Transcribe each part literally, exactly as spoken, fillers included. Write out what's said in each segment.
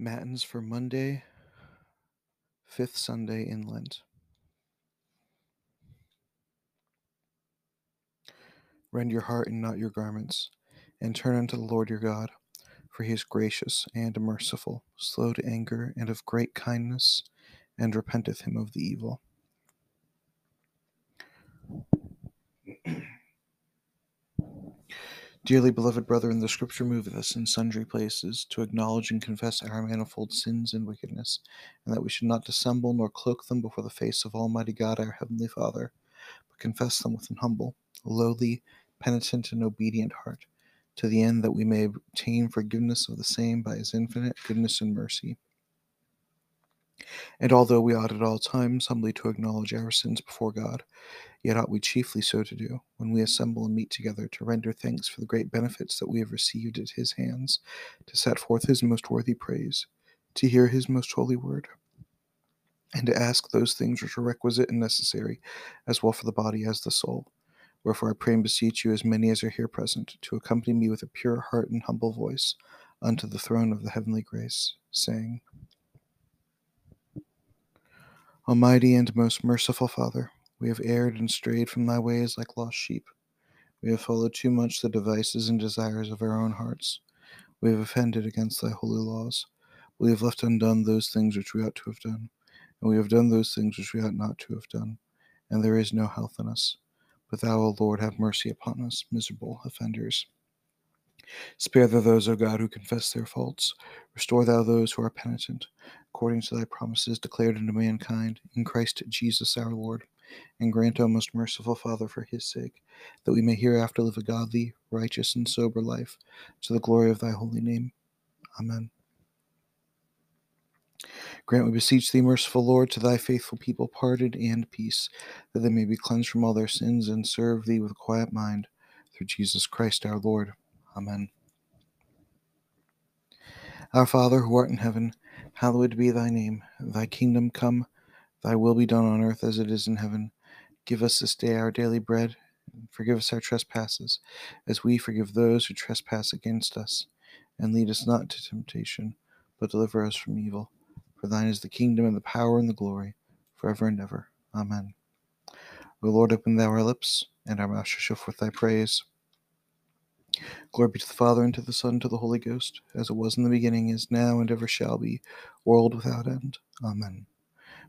Matins for Monday, fifth Sunday in Lent. Rend your heart and not your garments, and turn unto the Lord your God, for he is gracious and merciful, slow to anger, and of great kindness, and repenteth him of the evil. Dearly beloved brethren, the Scripture moveth us in sundry places to acknowledge and confess our manifold sins and wickedness, and that we should not dissemble nor cloak them before the face of Almighty God our Heavenly Father, but confess them with an humble, lowly, penitent, and obedient heart, to the end that we may obtain forgiveness of the same by his infinite goodness and mercy. And although we ought at all times humbly to acknowledge our sins before God, yet ought we chiefly so to do, when we assemble and meet together, to render thanks for the great benefits that we have received at his hands, to set forth his most worthy praise, to hear his most holy word, and to ask those things which are requisite and necessary, as well for the body as the soul. Wherefore I pray and beseech you, as many as are here present, to accompany me with a pure heart and humble voice unto the throne of the heavenly grace, saying, Almighty and most merciful Father, we have erred and strayed from thy ways like lost sheep. We have followed too much the devices and desires of our own hearts. We have offended against thy holy laws. We have left undone those things which we ought to have done, and we have done those things which we ought not to have done, and there is no health in us. But thou, O Lord, have mercy upon us, miserable offenders. Spare thou those, O God, who confess their faults. Restore thou those who are penitent, according to thy promises declared unto mankind, in Christ Jesus our Lord. And grant, O most merciful Father, for his sake, that we may hereafter live a godly, righteous, and sober life, to the glory of thy holy name. Amen. Grant, we beseech thee, merciful Lord, to thy faithful people pardon and peace, that they may be cleansed from all their sins and serve thee with a quiet mind, through Jesus Christ our Lord. Amen. Our Father, who art in heaven, hallowed be thy name. Thy kingdom come, thy will be done on earth as it is in heaven. Give us this day our daily bread, and forgive us our trespasses, as we forgive those who trespass against us. And lead us not into temptation, but deliver us from evil. For thine is the kingdom and the power and the glory, forever and ever. Amen. O Lord, open thou our lips, and our mouth shall show forth thy praise. Glory be to the Father, and to the Son, and to the Holy Ghost, as it was in the beginning, is now, and ever shall be, world without end. Amen.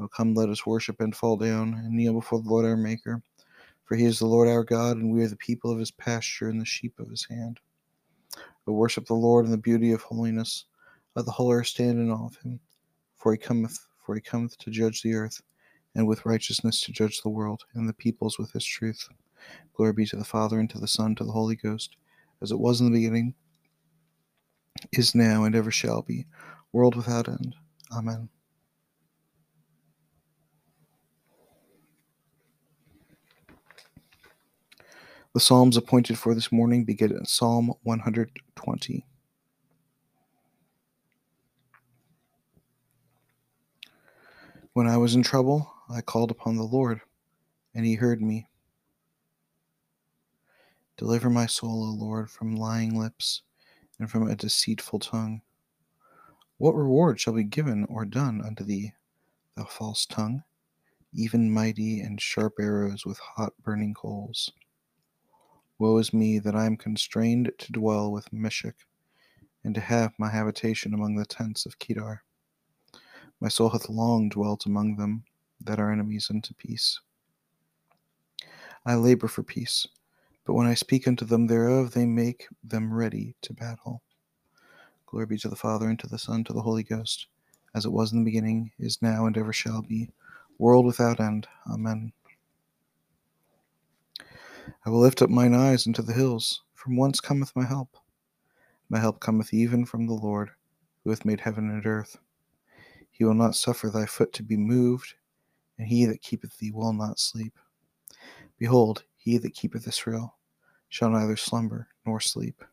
O come, let us worship and fall down, and kneel before the Lord our Maker. For he is the Lord our God, and we are the people of his pasture, and the sheep of his hand. O worship the Lord in the beauty of holiness. Let the whole earth stand in awe of him, for he cometh, for he cometh to judge the earth, and with righteousness to judge the world, and the peoples with his truth. Glory be to the Father, and to the Son, and to the Holy Ghost, as it was in the beginning, is now, and ever shall be, world without end. Amen. The Psalms appointed for this morning begin at Psalm one hundred twenty. When I was in trouble, I called upon the Lord, and he heard me. Deliver my soul, O Lord, from lying lips and from a deceitful tongue. What reward shall be given or done unto thee, thou false tongue, even mighty and sharp arrows with hot burning coals? Woe is me that I am constrained to dwell with Mesech, and to have my habitation among the tents of Kidar. My soul hath long dwelt among them that are enemies unto peace. I labor for peace, but when I speak unto them thereof, they make them ready to battle. Glory be to the Father, and to the Son, and to the Holy Ghost, as it was in the beginning, is now, and ever shall be, world without end. Amen. I will lift up mine eyes unto the hills, from whence cometh my help. My help cometh even from the Lord, who hath made heaven and earth. He will not suffer thy foot to be moved, and he that keepeth thee will not sleep. Behold, he that keepeth Israel shall neither slumber nor sleep.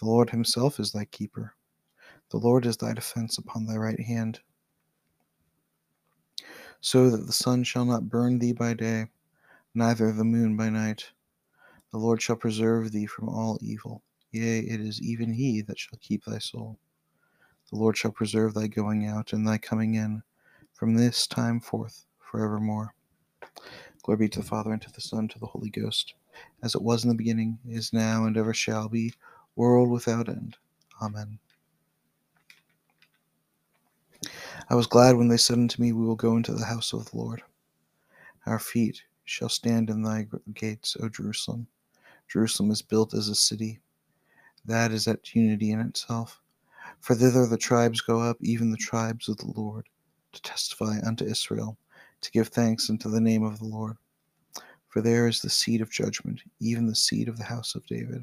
The Lord himself is thy keeper. The Lord is thy defense upon thy right hand, so that the sun shall not burn thee by day, neither the moon by night. The Lord shall preserve thee from all evil. Yea, it is even he that shall keep thy soul. The Lord shall preserve thy going out and thy coming in, from this time forth forevermore. Glory be to the Father, and to the Son, and to the Holy Ghost, as it was in the beginning, is now, and ever shall be, world without end. Amen. I was glad when they said unto me, we will go into the house of the Lord. Our feet shall stand in thy gates, O Jerusalem. Jerusalem is built as a city. That is at unity in itself. For thither the tribes go up, even the tribes of the Lord, to testify unto Israel, to give thanks unto the name of the Lord. For there is the seed of judgment, even the seed of the house of David.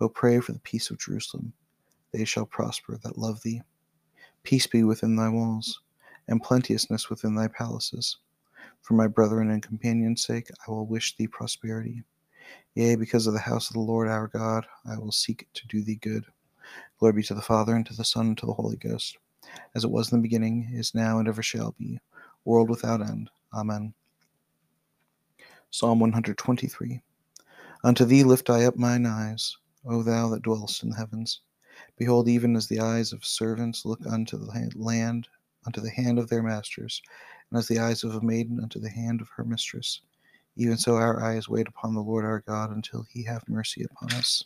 O pray for the peace of Jerusalem. They shall prosper that love thee. Peace be within thy walls, and plenteousness within thy palaces. For my brethren and companions' sake, I will wish thee prosperity. Yea, because of the house of the Lord our God, I will seek to do thee good. Glory be to the Father, and to the Son, and to the Holy Ghost, as it was in the beginning, is now, and ever shall be, world without end. Amen. Psalm one hundred twenty-three. Unto thee lift I up mine eyes, O thou that dwellest in the heavens. Behold, even as the eyes of servants look unto the land, unto the hand of their masters, and as the eyes of a maiden unto the hand of her mistress, even so our eyes wait upon the Lord our God until he have mercy upon us.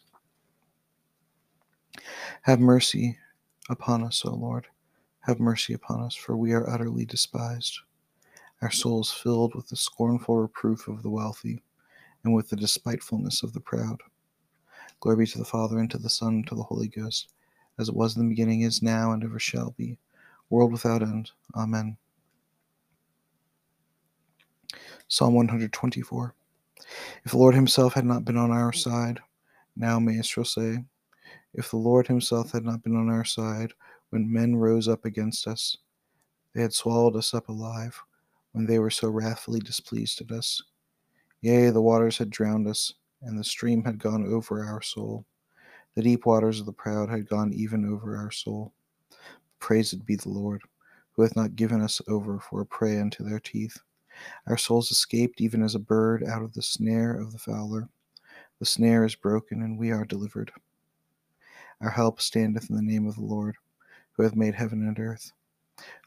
Have mercy upon us, O Lord. Have mercy upon us, for we are utterly despised. Our souls filled with the scornful reproof of the wealthy, and with the despitefulness of the proud. Glory be to the Father, and to the Son, and to the Holy Ghost, as it was in the beginning, is now, and ever shall be, world without end. Amen. Psalm one hundred twenty-four. If the Lord himself had not been on our side, now may Israel say, if the Lord himself had not been on our side, when men rose up against us, they had swallowed us up alive, when they were so wrathfully displeased at us. Yea, the waters had drowned us, and the stream had gone over our soul. The deep waters of the proud had gone even over our soul. Praised be the Lord, who hath not given us over for a prey unto their teeth. Our souls escaped even as a bird out of the snare of the fowler. The snare is broken, and we are delivered. Our help standeth in the name of the Lord, who hath made heaven and earth.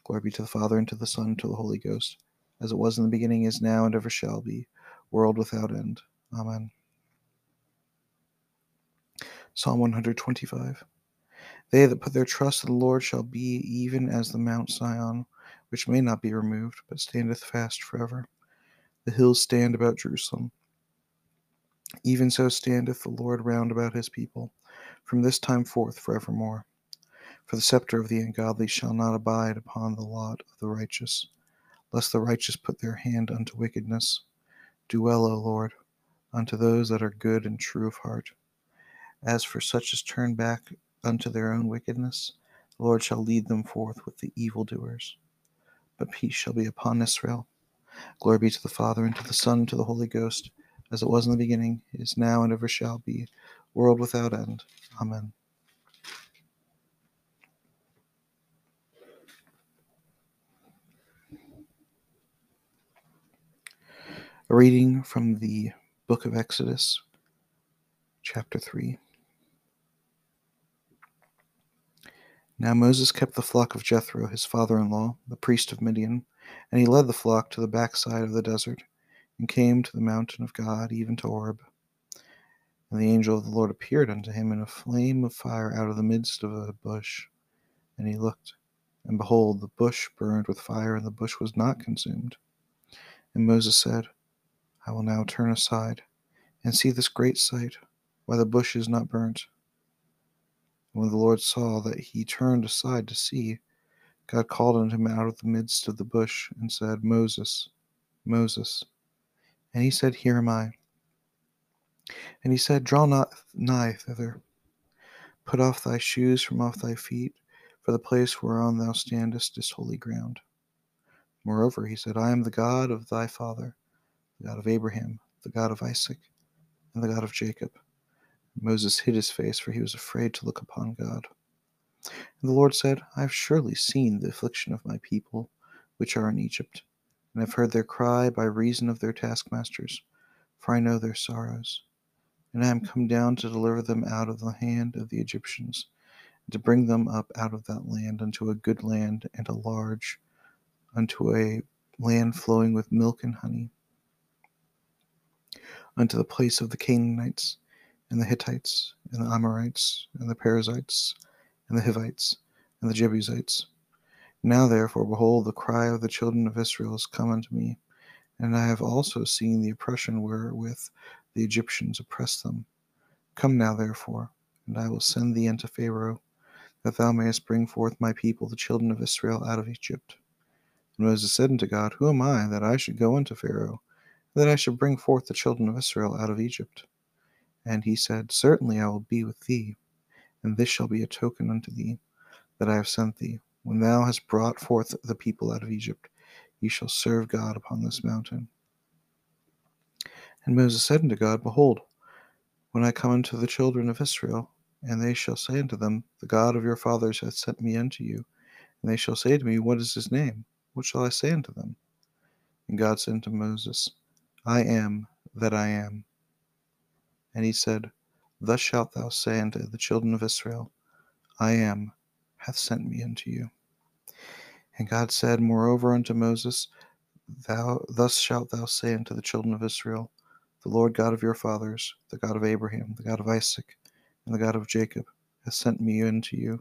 Glory be to the Father, and to the Son, and to the Holy Ghost, as it was in the beginning, is now, and ever shall be, world without end. Amen. Psalm one hundred twenty-five. They that put their trust in the Lord shall be even as the Mount Sion, which may not be removed, but standeth fast forever. The hills stand about Jerusalem. Even so standeth the Lord round about his people, from this time forth forevermore. For the scepter of the ungodly shall not abide upon the lot of the righteous, lest the righteous put their hand unto wickedness. Do well, O Lord, unto those that are good and true of heart. As for such as turn back unto their own wickedness, the Lord shall lead them forth with the evildoers. But peace shall be upon Israel. Glory be to the Father, and to the Son, and to the Holy Ghost, as it was in the beginning, is now, and ever shall be, world without end. Amen. A reading from the book of Exodus, chapter three. Now Moses kept the flock of Jethro, his father-in-law, the priest of Midian, and he led the flock to the backside of the desert, and came to the mountain of God, even to Horeb. And the angel of the Lord appeared unto him in a flame of fire out of the midst of a bush. And he looked, and behold, the bush burned with fire, and the bush was not consumed. And Moses said, I will now turn aside, and see this great sight, why the bush is not burnt. And when the Lord saw that he turned aside to see, God called unto him out of the midst of the bush, and said, Moses, Moses. And he said, Here am I. And he said, Draw not nigh thither. Put off thy shoes from off thy feet, for the place whereon thou standest is holy ground. Moreover, he said, I am the God of thy father, the God of Abraham, the God of Isaac, and the God of Jacob. And Moses hid his face, for he was afraid to look upon God. And the Lord said, I have surely seen the affliction of my people, which are in Egypt, and have heard their cry by reason of their taskmasters, for I know their sorrows. And I am come down to deliver them out of the hand of the Egyptians, and to bring them up out of that land unto a good land and a large, unto a land flowing with milk and honey, unto the place of the Canaanites, and the Hittites, and the Amorites, and the Perizzites, and the Hivites, and the Jebusites. Now therefore, behold, the cry of the children of Israel is come unto me, and I have also seen the oppression wherewith the Egyptians oppress them. Come now therefore, and I will send thee unto Pharaoh, that thou mayest bring forth my people, the children of Israel, out of Egypt. And Moses said unto God, Who am I, that I should go unto Pharaoh, that I should bring forth the children of Israel out of Egypt? And he said, Certainly I will be with thee, and this shall be a token unto thee, that I have sent thee. When thou hast brought forth the people out of Egypt, ye shall serve God upon this mountain. And Moses said unto God, Behold, when I come unto the children of Israel, and they shall say unto them, The God of your fathers hath sent me unto you. And they shall say to me, What is his name? What shall I say unto them? And God said unto Moses, I am that I am. And he said, Thus shalt thou say unto the children of Israel, I am hath sent me unto you. And God said moreover unto Moses, Thou thus shalt thou say unto the children of Israel, The Lord God of your fathers, the God of Abraham, the God of Isaac, and the God of Jacob, hath sent me unto you.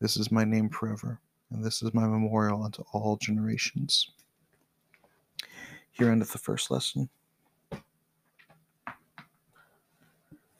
This is my name forever, and this is my memorial unto all generations. Here endeth the first lesson.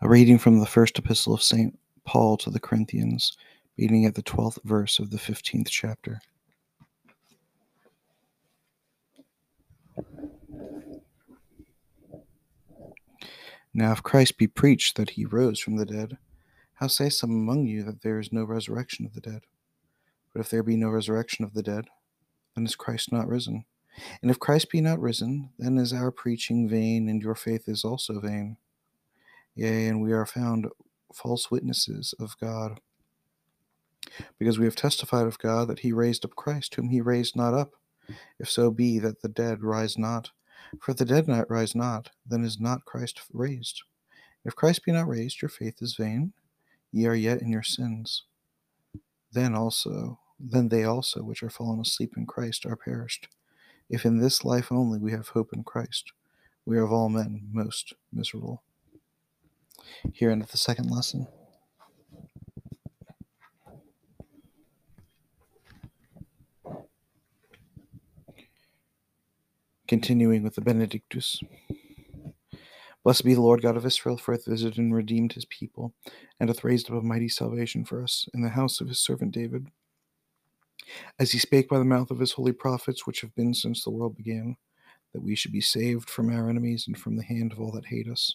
Reading from the first epistle of Saint Paul to the Corinthians, beginning at the twelfth verse of the fifteenth chapter. Now if Christ be preached that he rose from the dead, how say some among you that there is no resurrection of the dead? But if there be no resurrection of the dead, then is Christ not risen? And if Christ be not risen, then is our preaching vain, and your faith is also vain. Yea, and we are found false witnesses of God, because we have testified of God that he raised up Christ, whom he raised not up, if so be that the dead rise not. For if the dead not rise not, then is not Christ raised. If Christ be not raised, your faith is vain, ye are yet in your sins. Then also, then they also which are fallen asleep in Christ are perished. If in this life only we have hope in Christ, we are of all men most miserable. Here endeth the second lesson. Continuing with the Benedictus. Blessed be the Lord God of Israel, for hath visited and redeemed his people, and hath raised up a mighty salvation for us in the house of his servant David, as he spake by the mouth of his holy prophets, which have been since the world began, that we should be saved from our enemies and from the hand of all that hate us,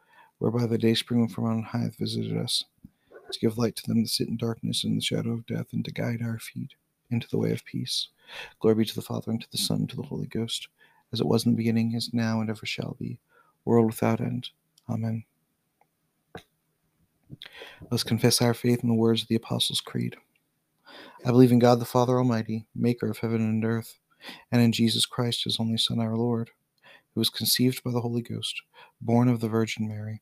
whereby the day springing from on high hath visited us, to give light to them that sit in darkness and in the shadow of death, and to guide our feet into the way of peace. Glory be to the Father, and to the Son, and to the Holy Ghost, as it was in the beginning, is now, and ever shall be, world without end. Amen. Let's confess our faith in the words of the Apostles' Creed. I believe in God the Father Almighty, maker of heaven and earth, and in Jesus Christ, his only Son, our Lord, who was conceived by the Holy Ghost, born of the Virgin Mary,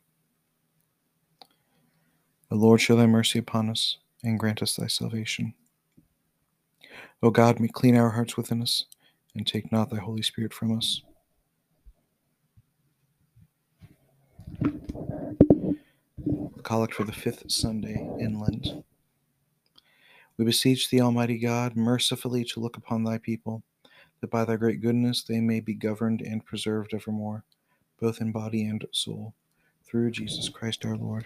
O Lord, show thy mercy upon us, and grant us thy salvation. O God, may clean our hearts within us, and take not thy Holy Spirit from us. Collect for the fifth Sunday in Lent. We beseech thee, Almighty God, mercifully to look upon thy people, that by thy great goodness they may be governed and preserved evermore, both in body and soul, through Jesus Christ our Lord.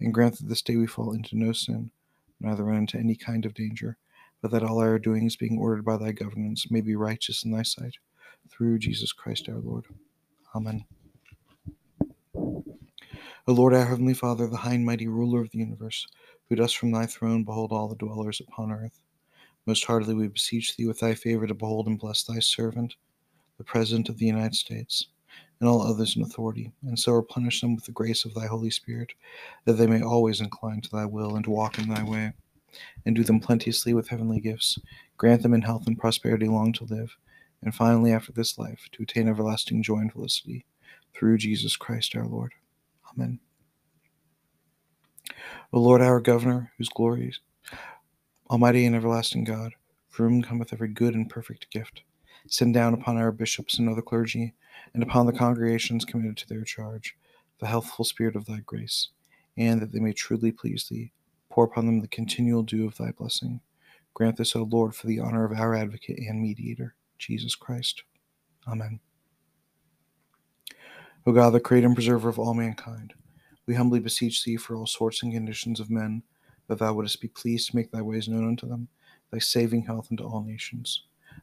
and grant that this day we fall into no sin, neither run into any kind of danger, but that all our doings, being ordered by thy governance, may be righteous in thy sight, through Jesus Christ our Lord. Amen. O Lord, our heavenly Father, the high and mighty ruler of the universe, who dost from thy throne behold all the dwellers upon earth, most heartily we beseech thee with thy favor to behold and bless thy servant, the President of the United States, and all others in authority, and so replenish them with the grace of thy Holy Spirit, that they may always incline to thy will and walk in thy way, and do them plenteously with heavenly gifts, grant them in health and prosperity long to live, and finally after this life to attain everlasting joy and felicity, through Jesus Christ our Lord. Amen. O Lord, our Governor, whose glories, almighty and everlasting God, from whom cometh every good and perfect gift, send down upon our bishops and other clergy, and upon the congregations committed to their charge, the healthful spirit of thy grace, and that they may truly please thee, pour upon them the continual dew of thy blessing. Grant this, O Lord, for the honor of our advocate and mediator, Jesus Christ. Amen. O God, the creator and preserver of all mankind, we humbly beseech thee for all sorts and conditions of men, that thou wouldest be pleased to make thy ways known unto them, thy saving health unto all nations.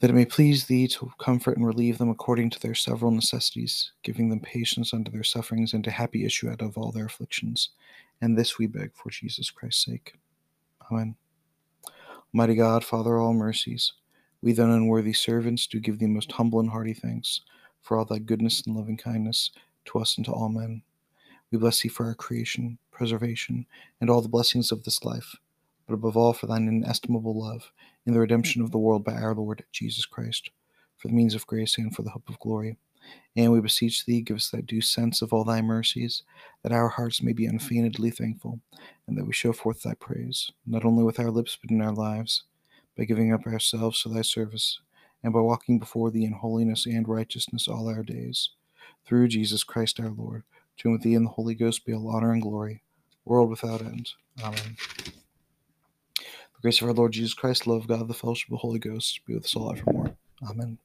that it may please thee to comfort and relieve them according to their several necessities, giving them patience unto their sufferings and to happy issue out of all their afflictions. And this we beg for Jesus Christ's sake. Amen. Almighty God, Father of all mercies, we, thine unworthy servants, do give thee most humble and hearty thanks for all thy goodness and loving kindness to us and to all men. We bless thee for our creation, preservation, and all the blessings of this life, but above all for thine inestimable love in the redemption of the world by our Lord Jesus Christ, for the means of grace and for the hope of glory, And we beseech thee, give us that due sense of all thy mercies, that our hearts may be unfeignedly thankful, and that we show forth thy praise, not only with our lips, but in our lives, by giving up ourselves to thy service, and by walking before thee in holiness and righteousness all our days. Through Jesus Christ our Lord, to whom with thee and the Holy Ghost be all honor and glory, world without end. Amen. The grace of our Lord Jesus Christ, love of God, the fellowship of the Holy Ghost, be with us all evermore. Amen.